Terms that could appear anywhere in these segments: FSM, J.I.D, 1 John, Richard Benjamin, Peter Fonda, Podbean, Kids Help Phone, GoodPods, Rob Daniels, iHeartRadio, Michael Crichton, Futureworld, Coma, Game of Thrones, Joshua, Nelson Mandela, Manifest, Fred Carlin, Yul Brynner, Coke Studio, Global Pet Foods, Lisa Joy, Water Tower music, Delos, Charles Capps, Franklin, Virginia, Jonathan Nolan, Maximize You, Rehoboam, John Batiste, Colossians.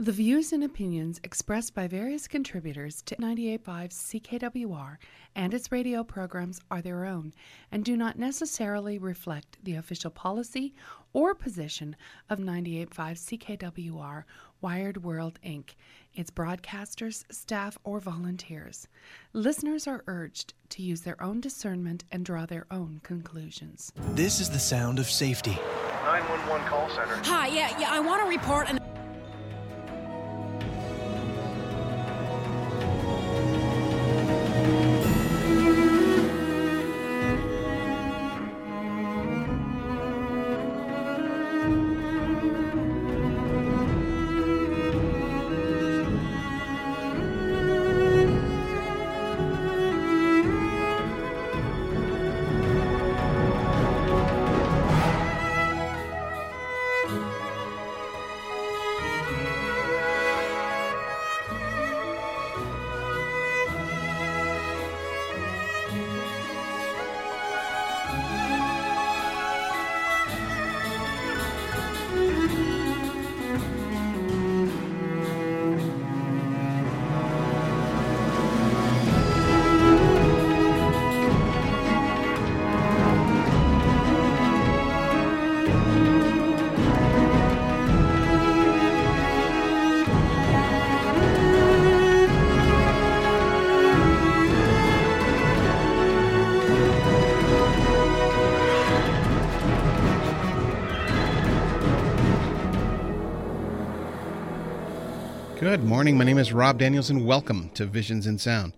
The views and opinions expressed by various contributors to 98.5 CKWR and its radio programs are their own and do not necessarily reflect the official policy or position of 98.5 CKWR, Wired World, Inc., its broadcasters, staff, or volunteers. Listeners are urged to use their own discernment and draw their own conclusions. This is the sound of safety. 911 call center. Hi, yeah, I want to report an... Good morning, my name is Rob Daniels and welcome to Visions in Sound.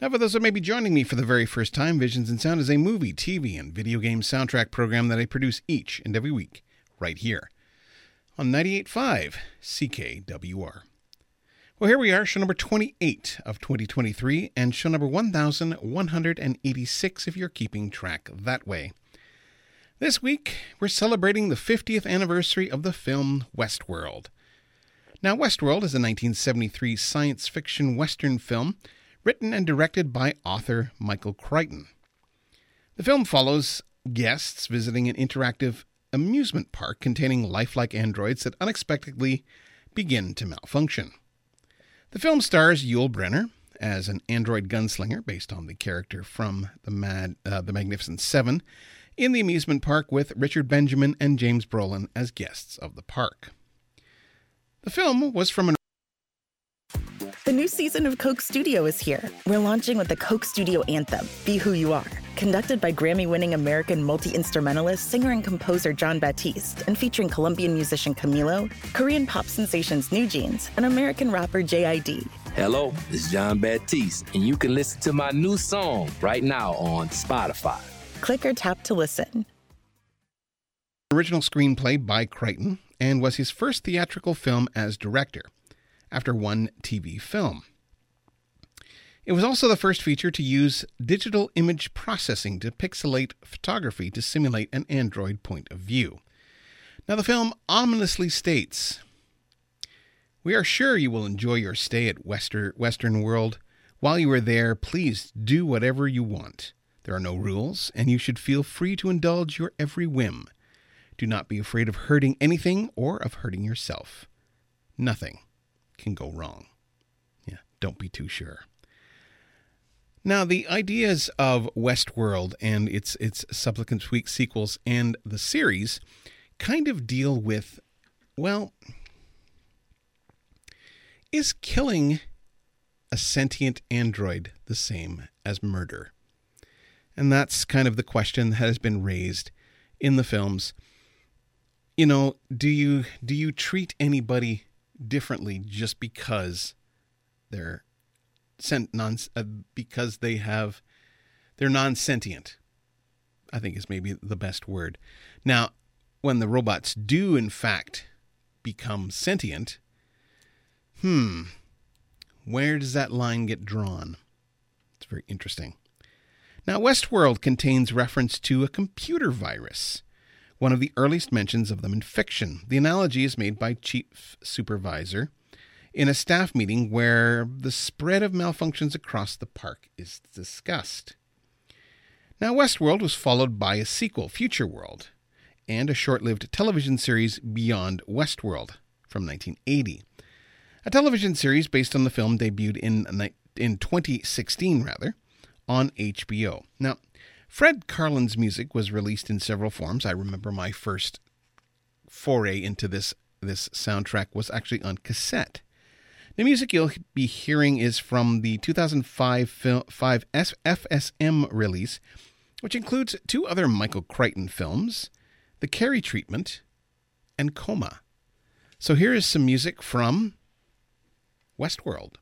Now for those that may be joining me for the very first time, Visions in Sound is a movie, TV, and video game soundtrack program that I produce each and every week right here on 98.5 CKWR. Well, here we are, show number 28 of 2023 and show number 1186 if you're keeping track that way. This week, we're celebrating the 50th anniversary of the film Westworld. Now, Westworld is a 1973 science fiction Western film written and directed by author Michael Crichton. The film follows guests visiting an interactive amusement park containing lifelike androids that unexpectedly begin to malfunction. The film stars Yul Brynner as an android gunslinger based on the character from The Magnificent Seven in the amusement park, with Richard Benjamin and James Brolin as guests of the park. The film was from an... The new season of Coke Studio is here. We're launching with the Coke Studio anthem, Be Who You Are, conducted by Grammy-winning American multi-instrumentalist, singer and composer John Batiste, and featuring Colombian musician Camilo, Korean pop sensations New Jeans, and American rapper J.I.D. Hello, it's John Batiste, and you can listen to my new song right now on Spotify. Click or tap to listen. Original screenplay by Crichton, and was his first theatrical film as director, after one TV film. It was also the first feature to use digital image processing to pixelate photography to simulate an android point of view. Now, the film ominously states, "We are sure you will enjoy your stay at Western World. While you are there, please do whatever you want. There are no rules, and you should feel free to indulge your every whim. Do not be afraid of hurting anything or of hurting yourself. Nothing can go wrong." Yeah, don't be too sure. Now, the ideas of Westworld and its subsequent sequels and the series kind of deal with, well, is killing a sentient android the same as murder? And that's kind of the question that has been raised in the films. You know, do you treat anybody differently just because they're they're non-sentient? I think is maybe the best word. Now, when the robots do in fact become sentient, where does that line get drawn? It's very interesting. Now, Westworld contains reference to a computer virus, one of the earliest mentions of them in fiction. The analogy is made by Chief Supervisor in a staff meeting where the spread of malfunctions across the park is discussed. Now, Westworld was followed by a sequel, Futureworld, and a short-lived television series, Beyond Westworld, from 1980. a television series based on the film debuted in 2016 on HBO. Now, Fred Carlin's music was released in several forms. I remember my first foray into this soundtrack was actually on cassette. The music you'll be hearing is from the 2005 FSM release, which includes two other Michael Crichton films, The Carrie Treatment and Coma. So here is some music from Westworld.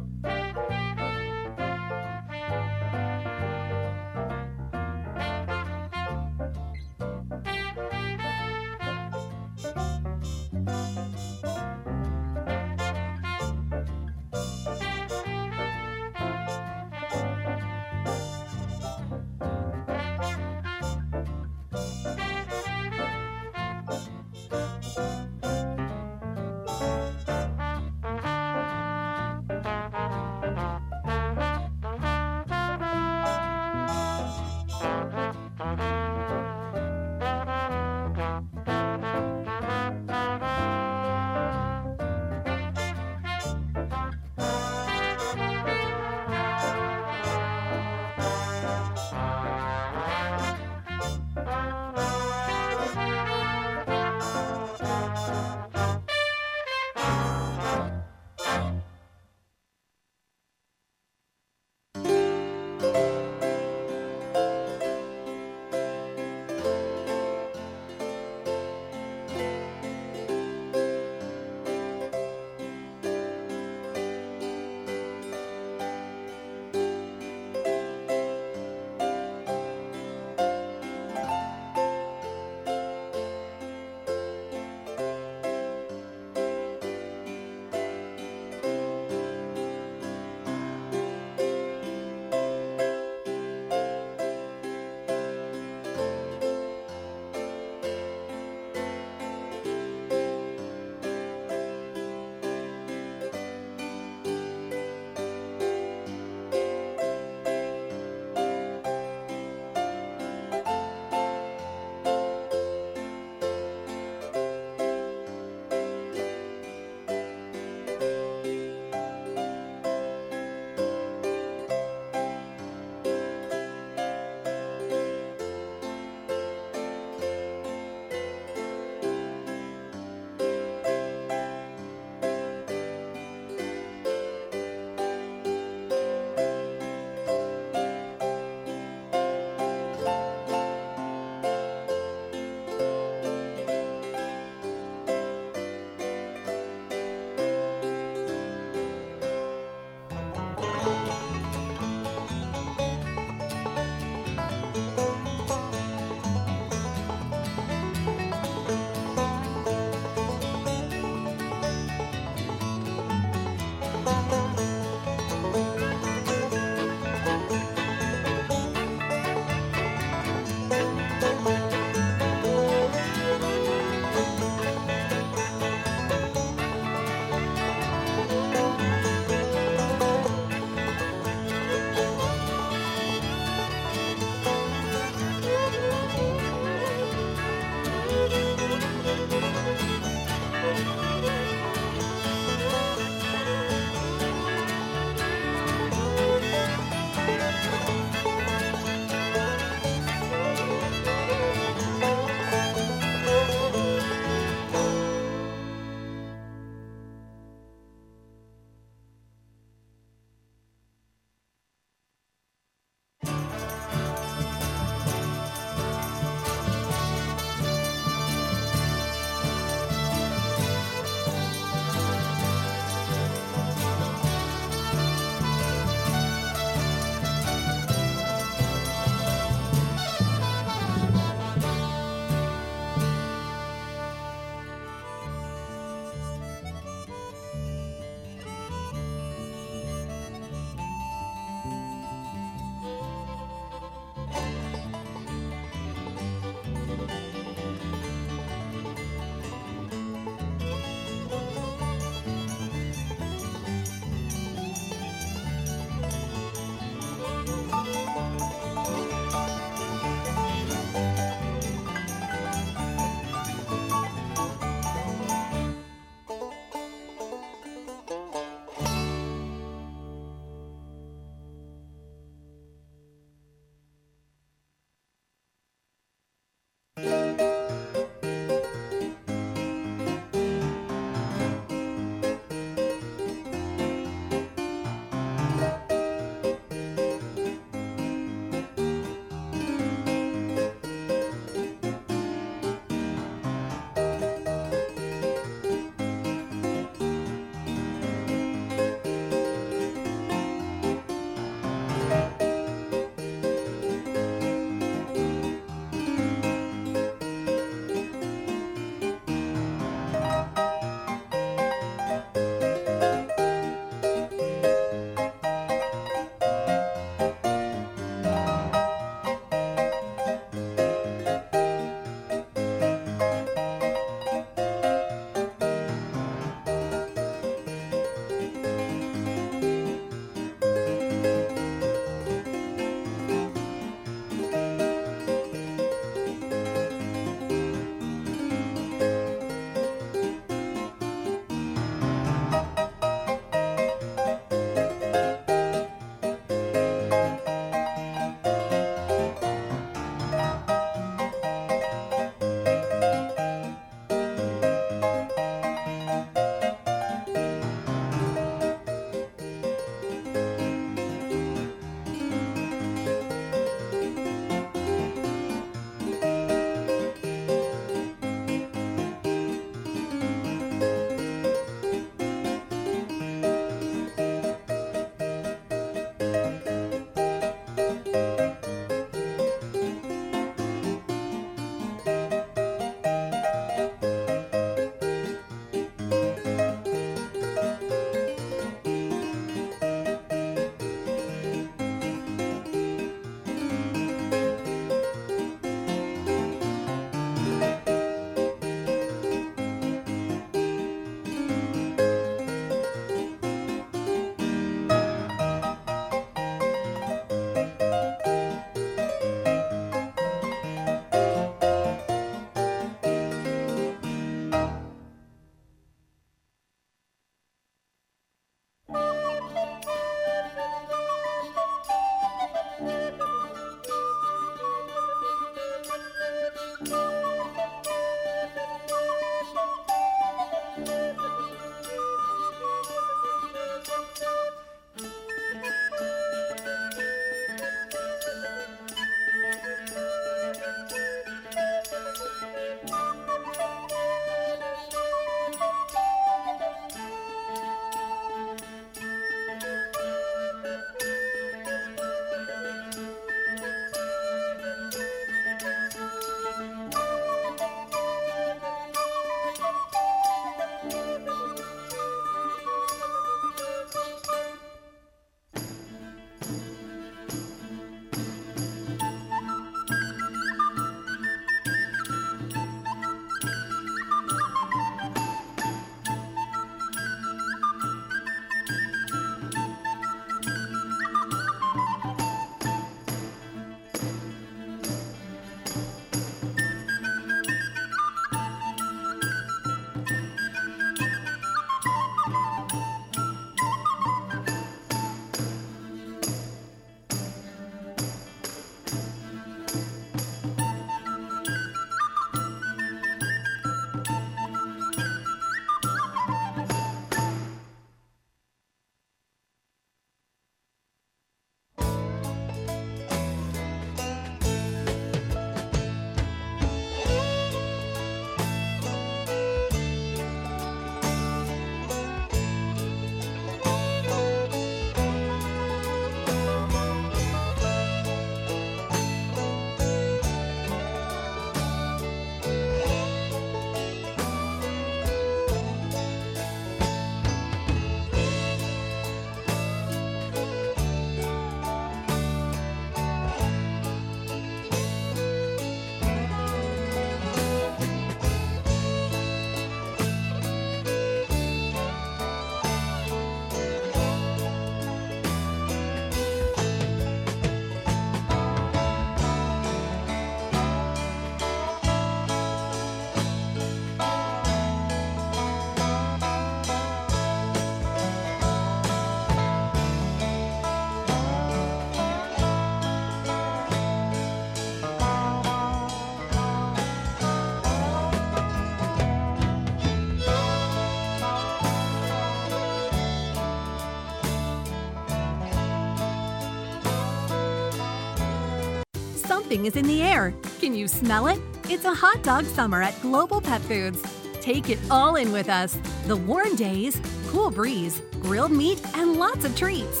Something is in the air. Can you smell it? It's a hot dog summer at Global Pet Foods. Take it all in with us. The warm days, cool breeze, grilled meat, and lots of treats.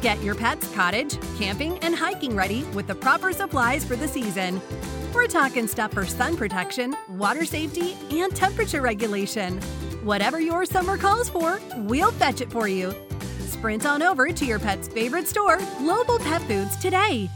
Get your pet's cottage, camping, and hiking ready with the proper supplies for the season. We're talking stuff for sun protection, water safety, and temperature regulation. Whatever your summer calls for, we'll fetch it for you. Sprint on over to your pet's favorite store, Global Pet Foods, today.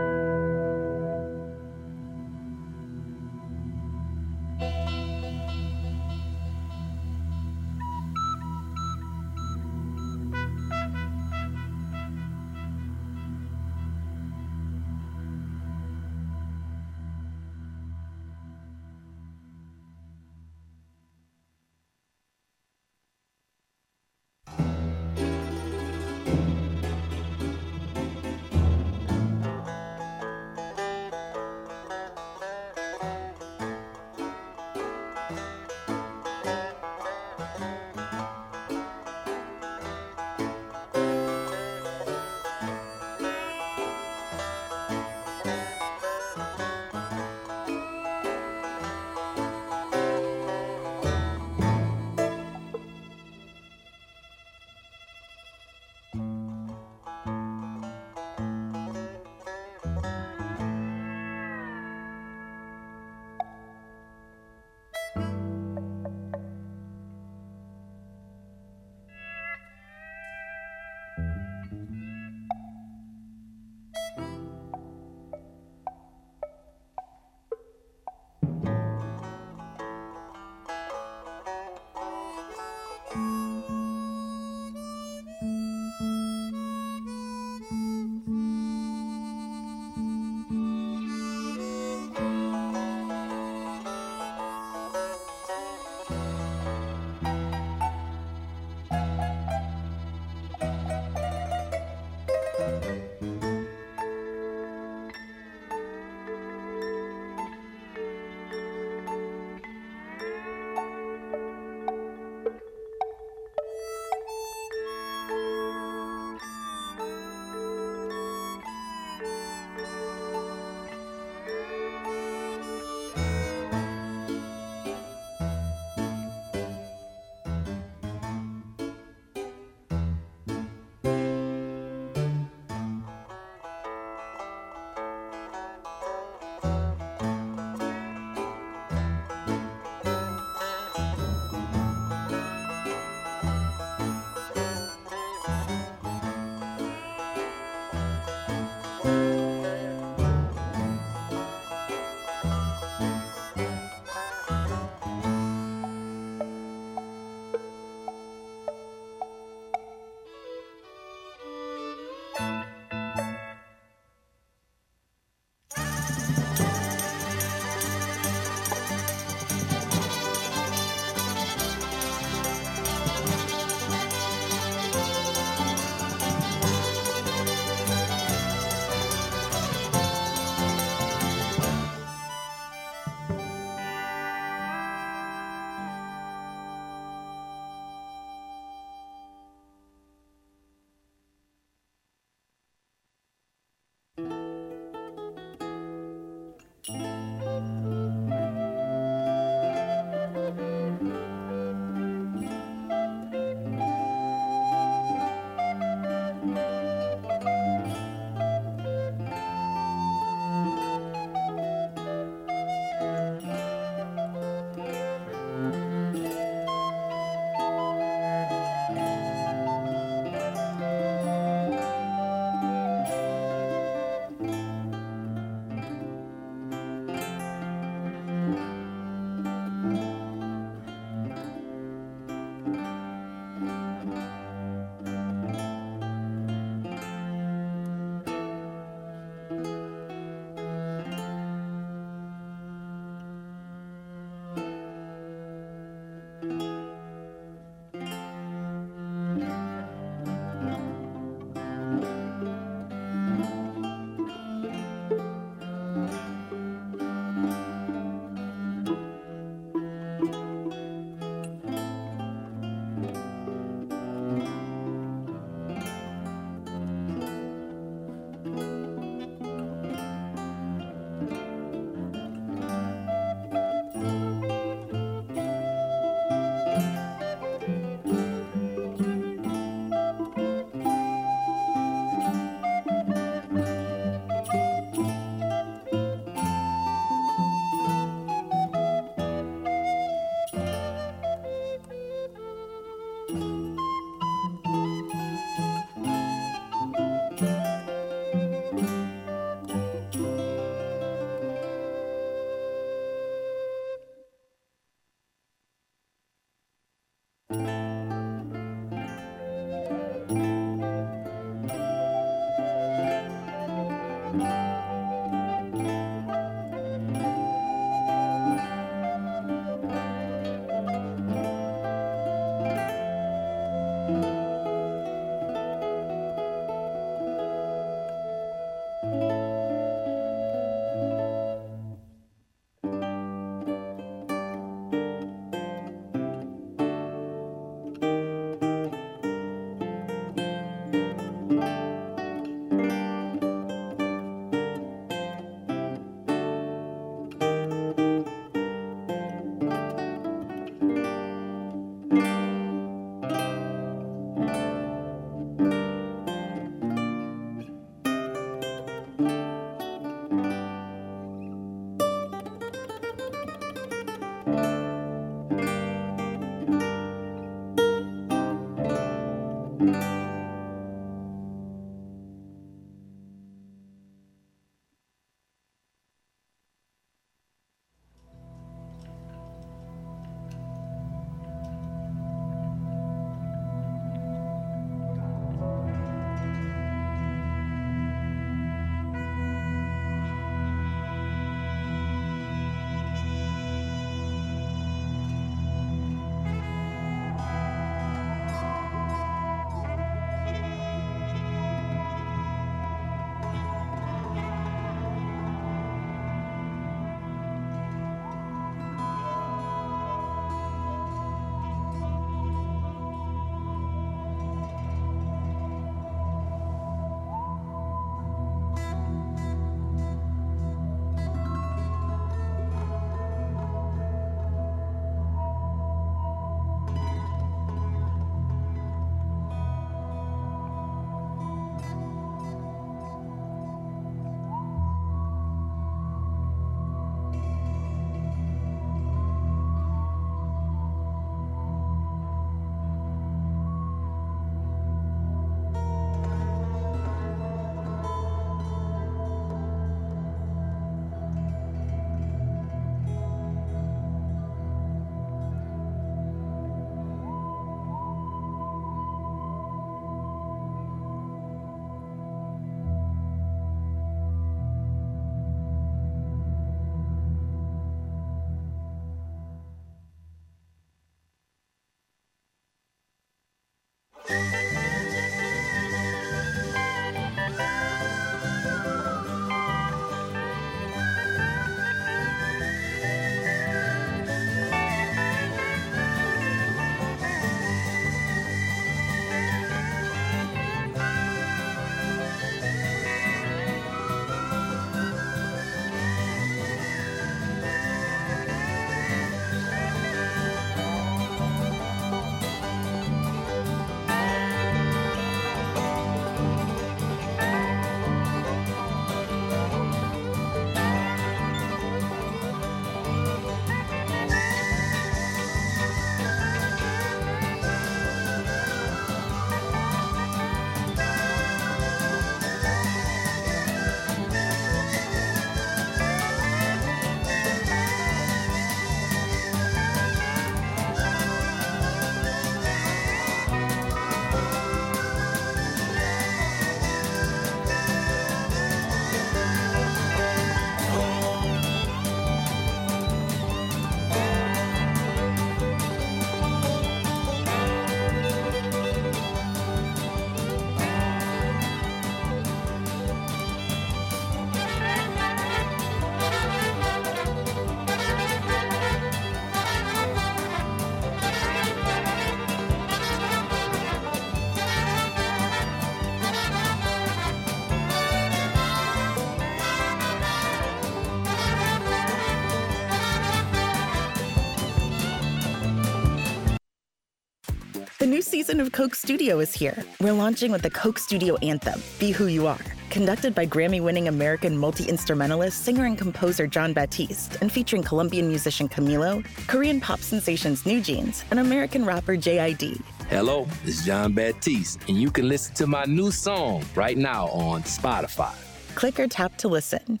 The new season of Coke Studio is here. We're launching with the Coke Studio anthem, Be Who You Are, conducted by Grammy-winning American multi-instrumentalist, singer and composer John Batiste, and featuring Colombian musician Camilo, Korean pop sensations New Jeans, and American rapper J.I.D. Hello, this is John Batiste, and you can listen to my new song right now on Spotify. Click or tap to listen.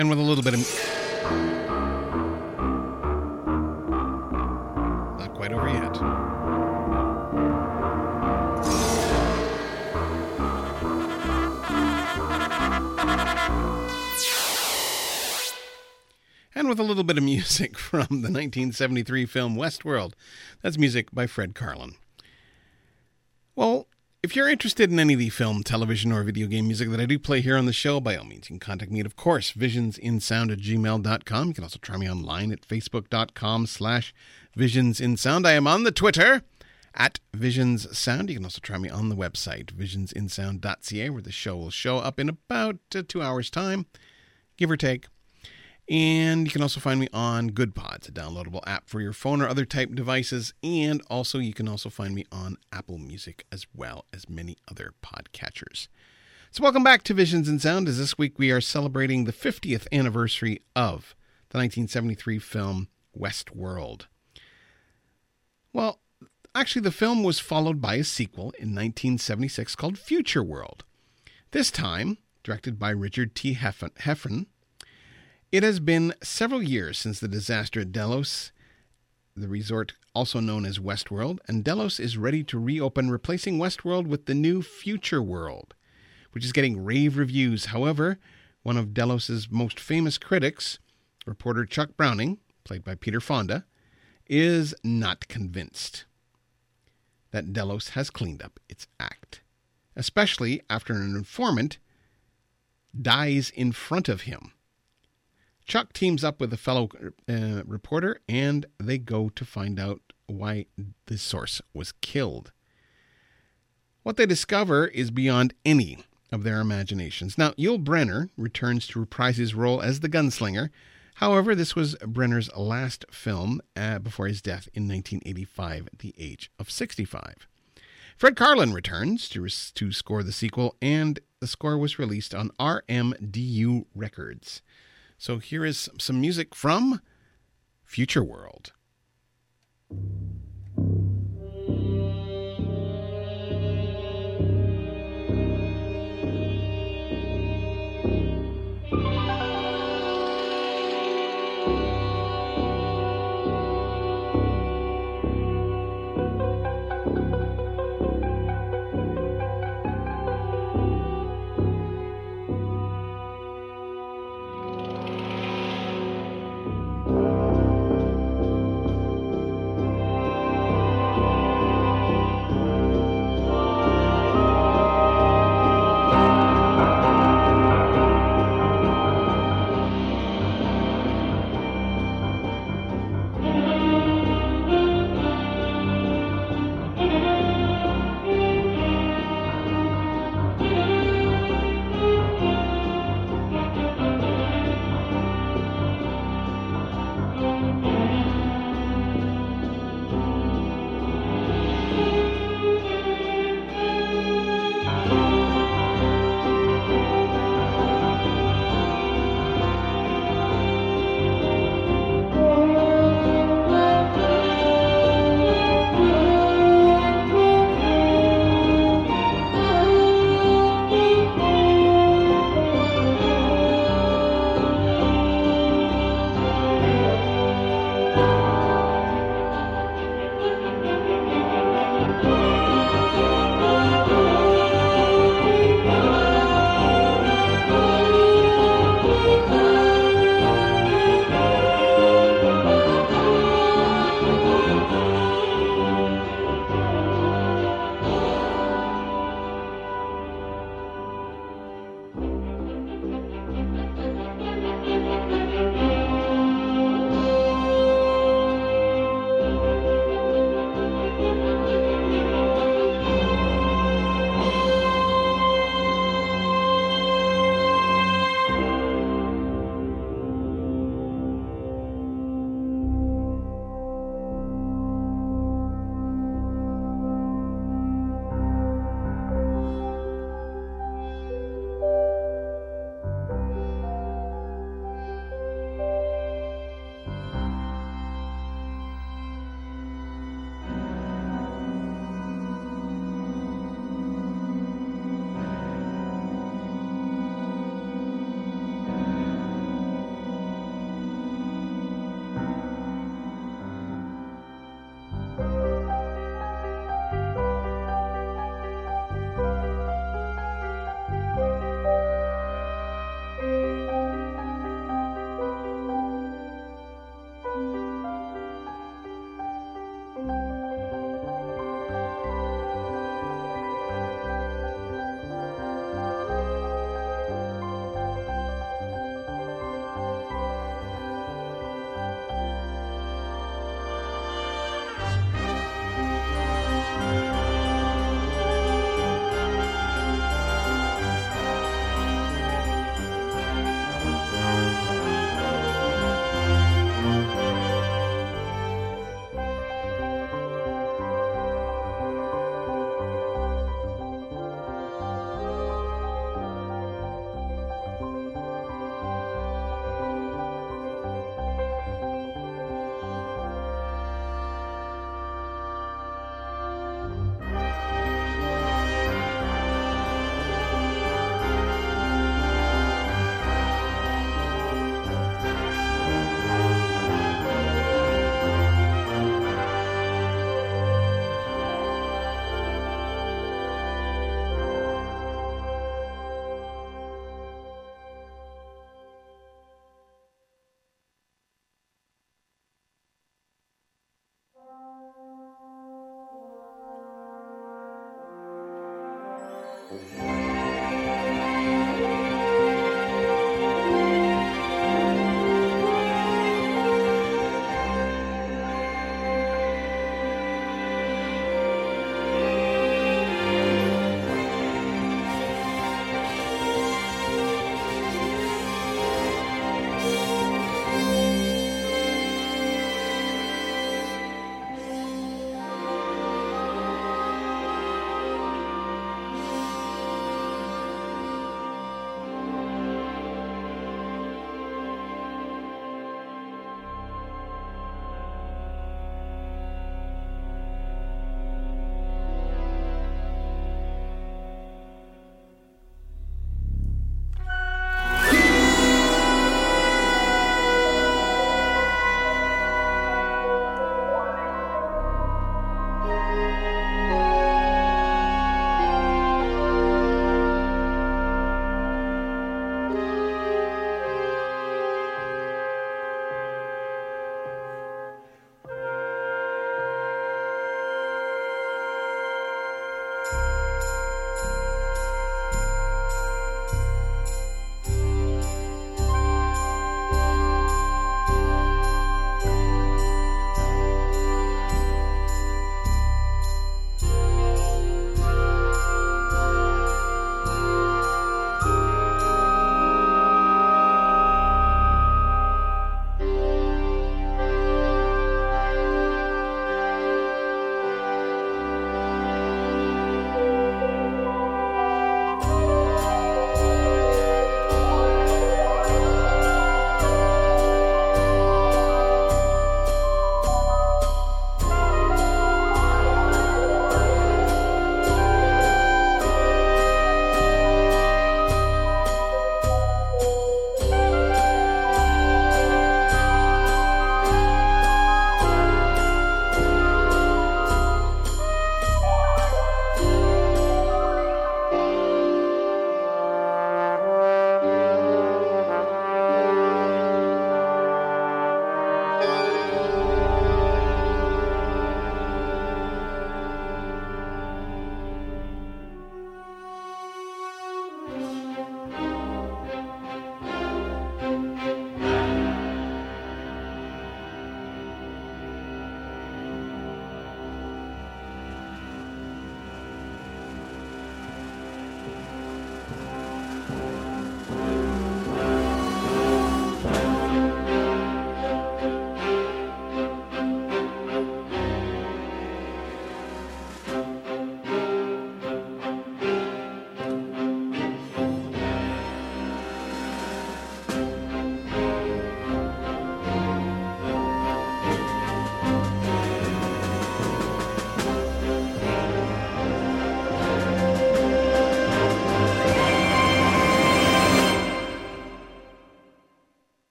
And with a little bit of... Not quite over yet. And with a little bit of music from the 1973 film Westworld. That's music by Fred Carlin. Well... If you're interested in any of the film, television, or video game music that I do play here on the show, by all means, you can contact me at, of course, visionsinsound@gmail.com. You can also try me online at facebook.com/visionsinsound. I am on the Twitter at visionssound. You can also try me on the website, visionsinsound.ca, where the show will show up in about 2 hours' time, give or take. And you can also find me on GoodPods, a downloadable app for your phone or other type devices. And also, you can also find me on Apple Music as well as many other podcatchers. So welcome back to Visions in Sound, as this week we are celebrating the 50th anniversary of the 1973 film Westworld. Well, actually, the film was followed by a sequel in 1976 called Futureworld. This time, directed by Richard T. Heffron. It has been several years since the disaster at Delos, the resort also known as Westworld, and Delos is ready to reopen, replacing Westworld with the new Futureworld, which is getting rave reviews. However, one of Delos's most famous critics, reporter Chuck Browning, played by Peter Fonda, is not convinced that Delos has cleaned up its act, especially after an informant dies in front of him. Chuck teams up with a fellow reporter, and they go to find out why the source was killed. What they discover is beyond any of their imaginations. Now, Yul Brynner returns to reprise his role as the gunslinger. However, this was Brynner's last film before his death in 1985 at the age of 65. Fred Carlin returns to score the sequel, and the score was released on RMDU Records. So here is some music from Futureworld.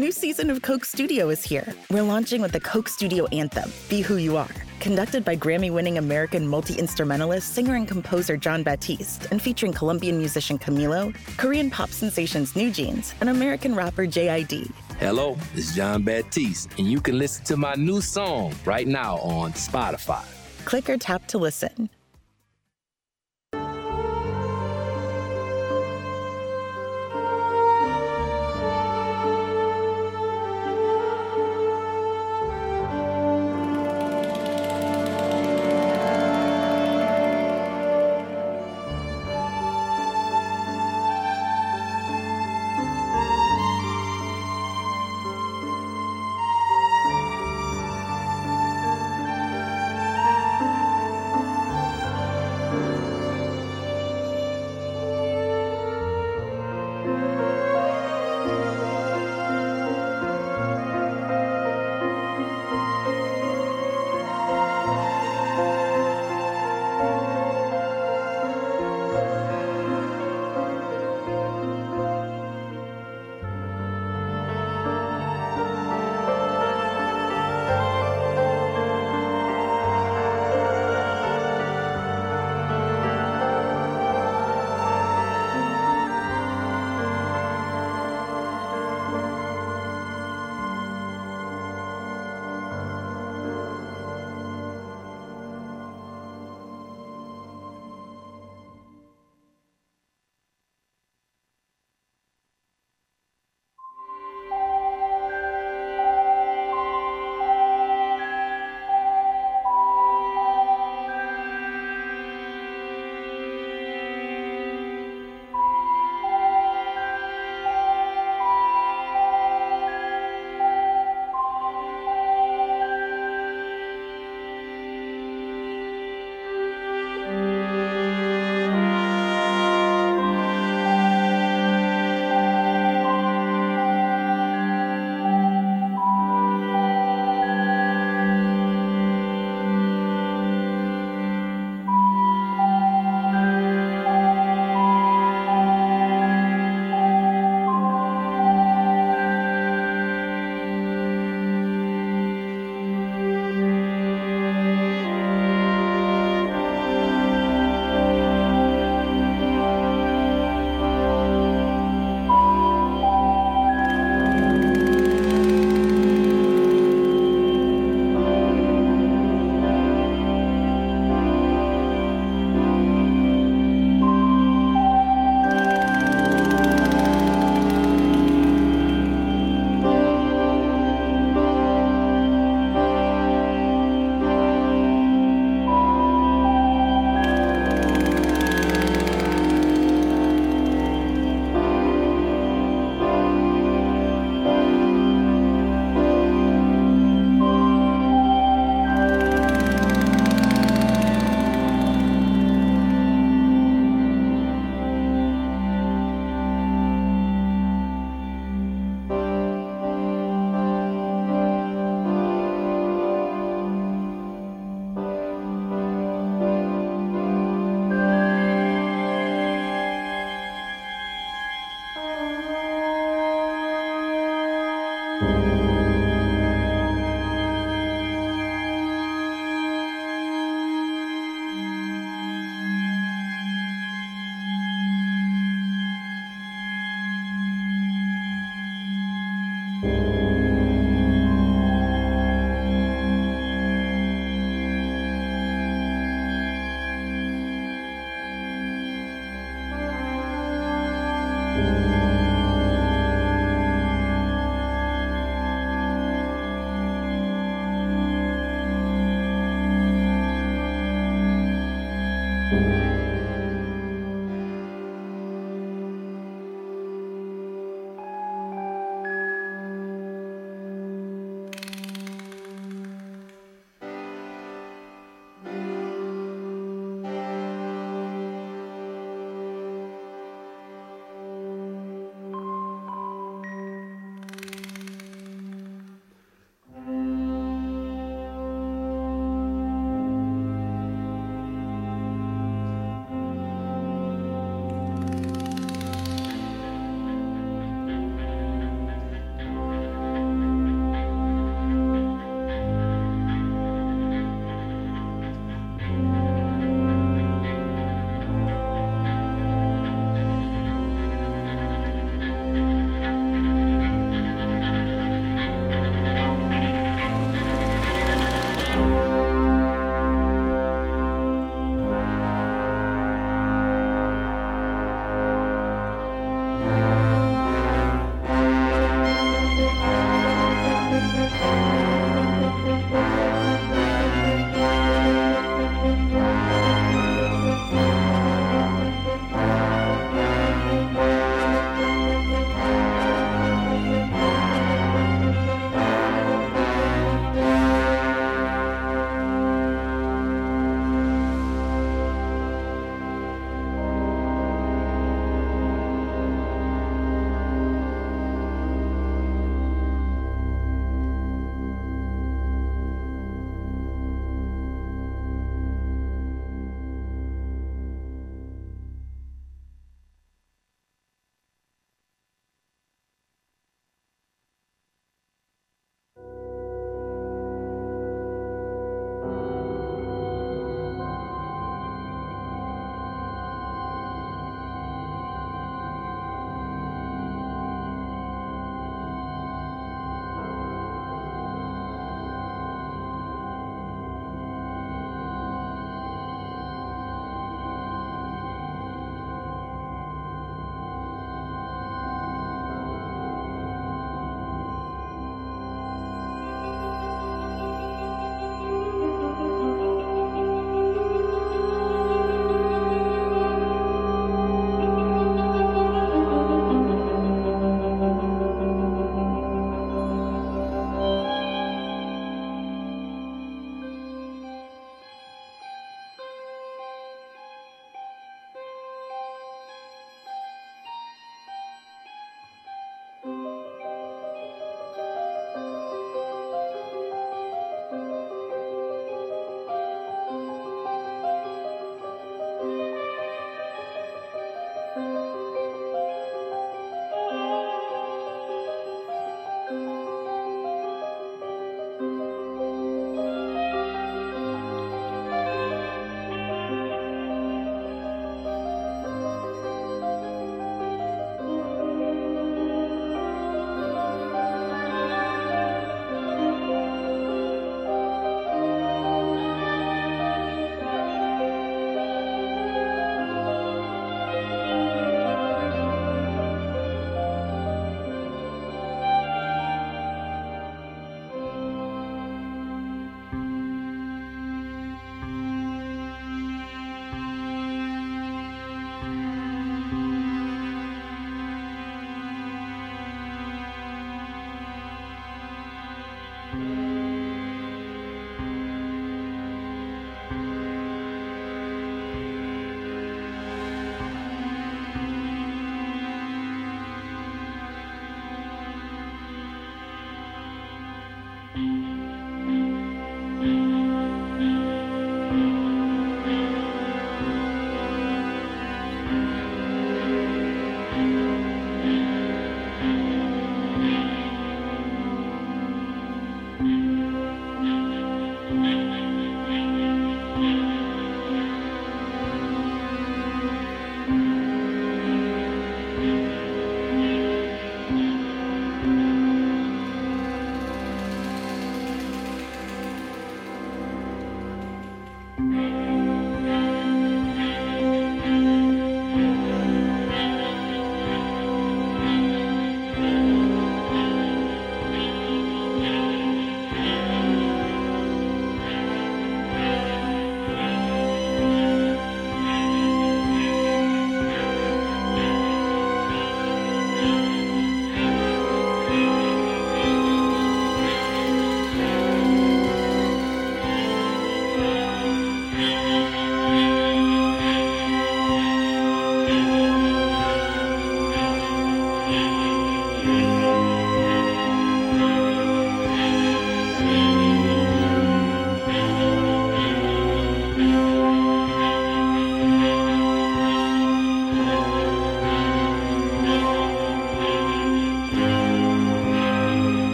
new season of Coke Studio is here. We're launching with the Coke Studio anthem, Be Who You Are, conducted by Grammy-winning American multi-instrumentalist, singer and composer John Batiste, and featuring Colombian musician Camilo, Korean pop sensations New Jeans, and American rapper J.I.D. Hello, it's John Batiste, and you can listen to my new song right now on Spotify. Click or tap to listen.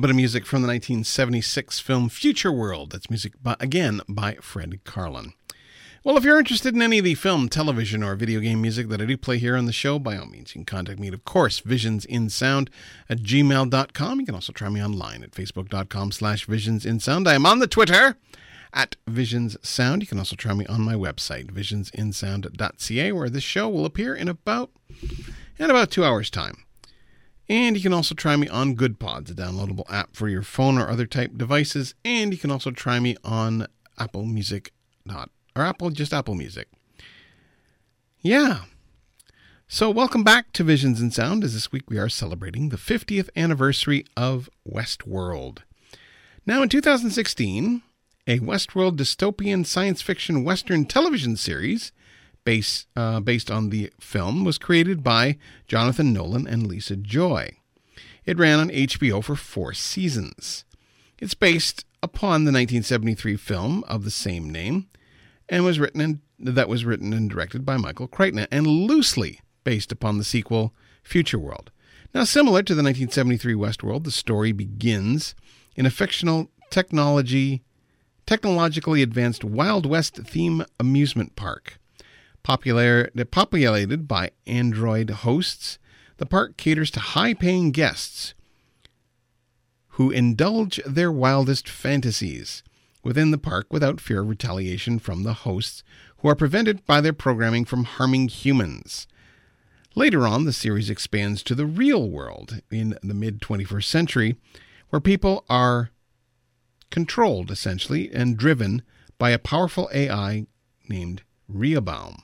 Bit of music from the 1976 film Futureworld. That's music, by, again, by Fred Carlin. Well, if you're interested in any of the film, television, or video game music that I do play here on the show, by all means, you can contact me at, of course, visionsinsound@gmail.com. You can also try me online at facebook.com/visionsinsound. I am on the Twitter at Visions Sound. You can also try me on my website, visionsinsound.ca, where this show will appear in about 2 hours' time. And you can also try me on Good Pods, a downloadable app for your phone or other type devices. And you can also try me on Apple Music, Apple Music. Yeah. So welcome back to Visions in Sound, as this week we are celebrating the 50th anniversary of Westworld. Now in 2016, a Westworld dystopian science fiction Western television series based on the film was created by Jonathan Nolan and Lisa Joy. It ran on HBO for 4 seasons. It's based upon the 1973 film of the same name, and was written and directed by Michael Crichton, and loosely based upon the sequel Futureworld. Now, similar to the 1973 Westworld, the story begins in a fictional technologically advanced Wild West theme amusement park. Populated by android hosts, the park caters to high-paying guests who indulge their wildest fantasies within the park without fear of retaliation from the hosts, who are prevented by their programming from harming humans. Later on, the series expands to the real world in the mid-21st century, where people are controlled, essentially, and driven by a powerful AI named Rehoboam.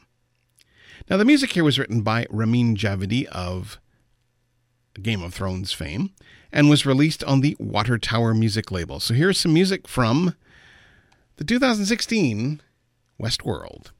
Now, the music here was written by J.I.D of Game of Thrones fame, and was released on the Water Tower Music label. So here's some music from the 2016 Westworld.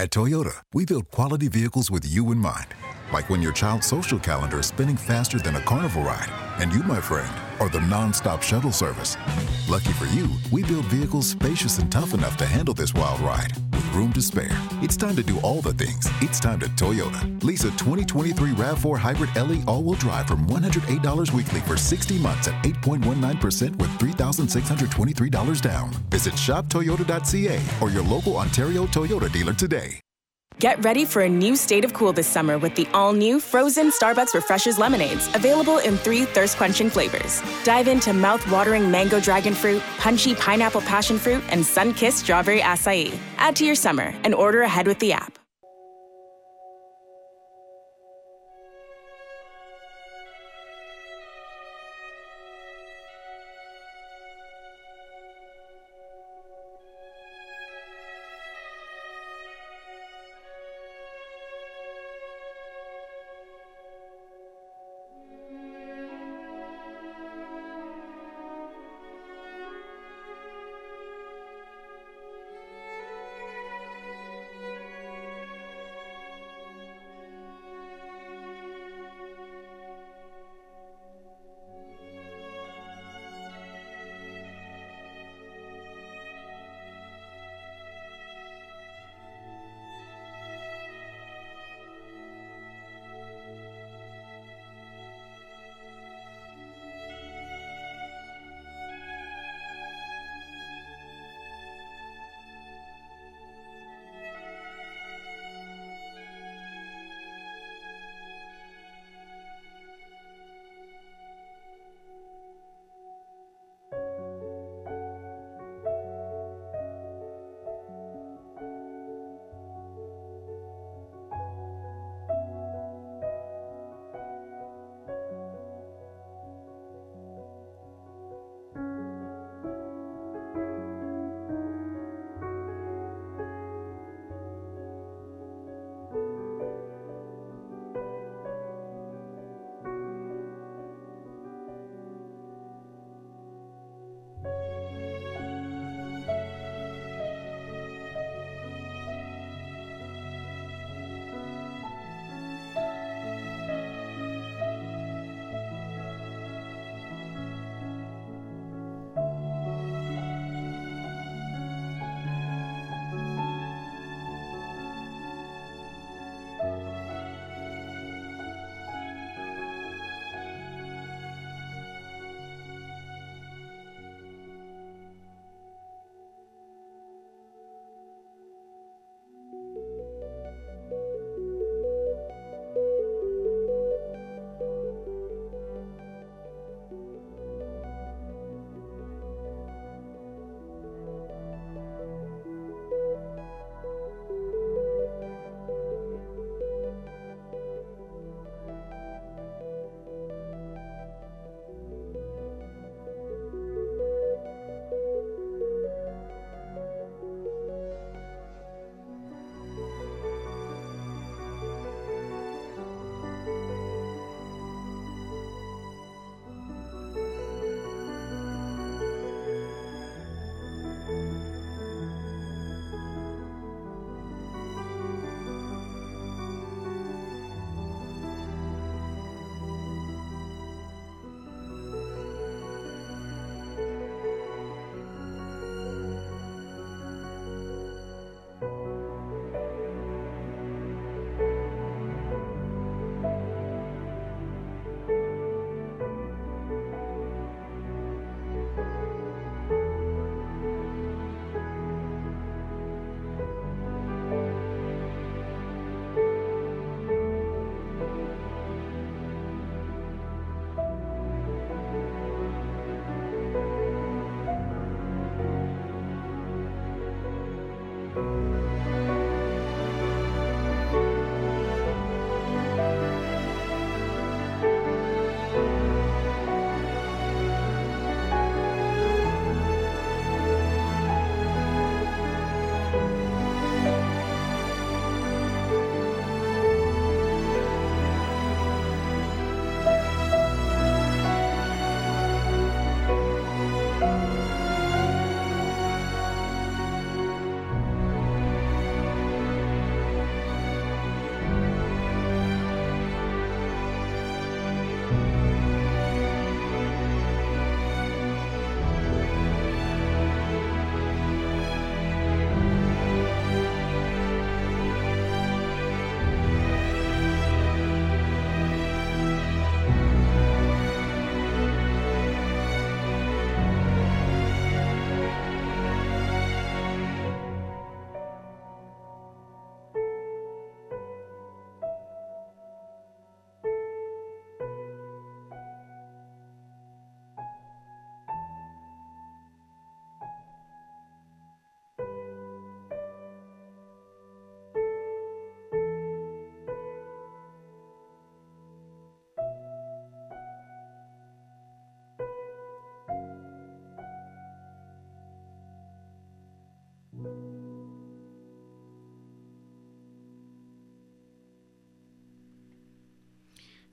At Toyota, we build quality vehicles with you in mind. Like when your child's social calendar is spinning faster than a carnival ride, and you, my friend, are the non-stop shuttle service. Lucky for you, we build vehicles spacious and tough enough to handle this wild ride, with room to spare. It's time to do all the things. It's time to Toyota. Lease a 2023 RAV4 Hybrid LE all-wheel drive from $108 weekly for 60 months at 8.19% with $3,623 down. Visit shoptoyota.ca or your local Ontario Toyota dealer today. Get ready for a new state of cool this summer with the all-new frozen Starbucks Refreshers Lemonades, available in 3 thirst-quenching flavors. Dive into mouth-watering mango dragon fruit, punchy pineapple passion fruit, and sun-kissed strawberry acai. Add to your summer and order ahead with the app.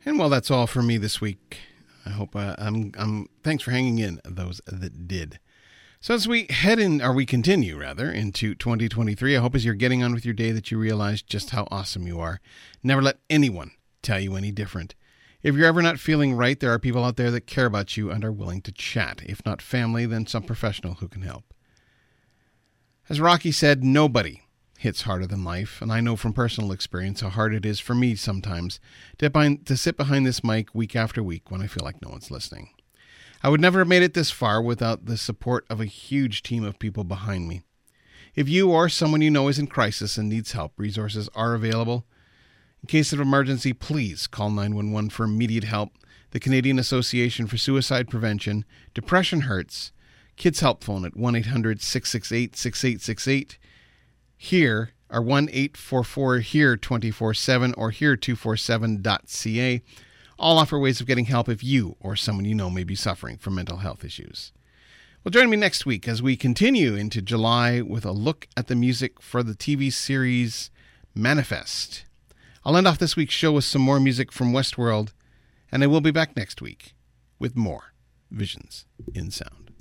And well, that's all for me this week. I hope thanks for hanging in, those that did. So as we continue into 2023, I hope as you're getting on with your day that you realize just how awesome you are. Never let anyone tell you any different. If you're ever not feeling right, there are people out there that care about you and are willing to chat. If not family, then some professional who can help. As Rocky said, nobody hits harder than life, and I know from personal experience how hard it is for me sometimes to sit behind this mic week after week when I feel like no one's listening. I would never have made it this far without the support of a huge team of people behind me. If you or someone you know is in crisis and needs help, resources are available. In case of emergency, please call 911 for immediate help, the Canadian Association for Suicide Prevention, Depression Hurts, Kids Help Phone at 1-800-668-6868, HERE, or 1-844-HERE-247 or HERE247.ca. All offer ways of getting help if you or someone you know may be suffering from mental health issues. Well, join me next week as we continue into July with a look at the music for the TV series Manifest. I'll end off this week's show with some more music from Westworld, and I will be back next week with more Visions in Sound.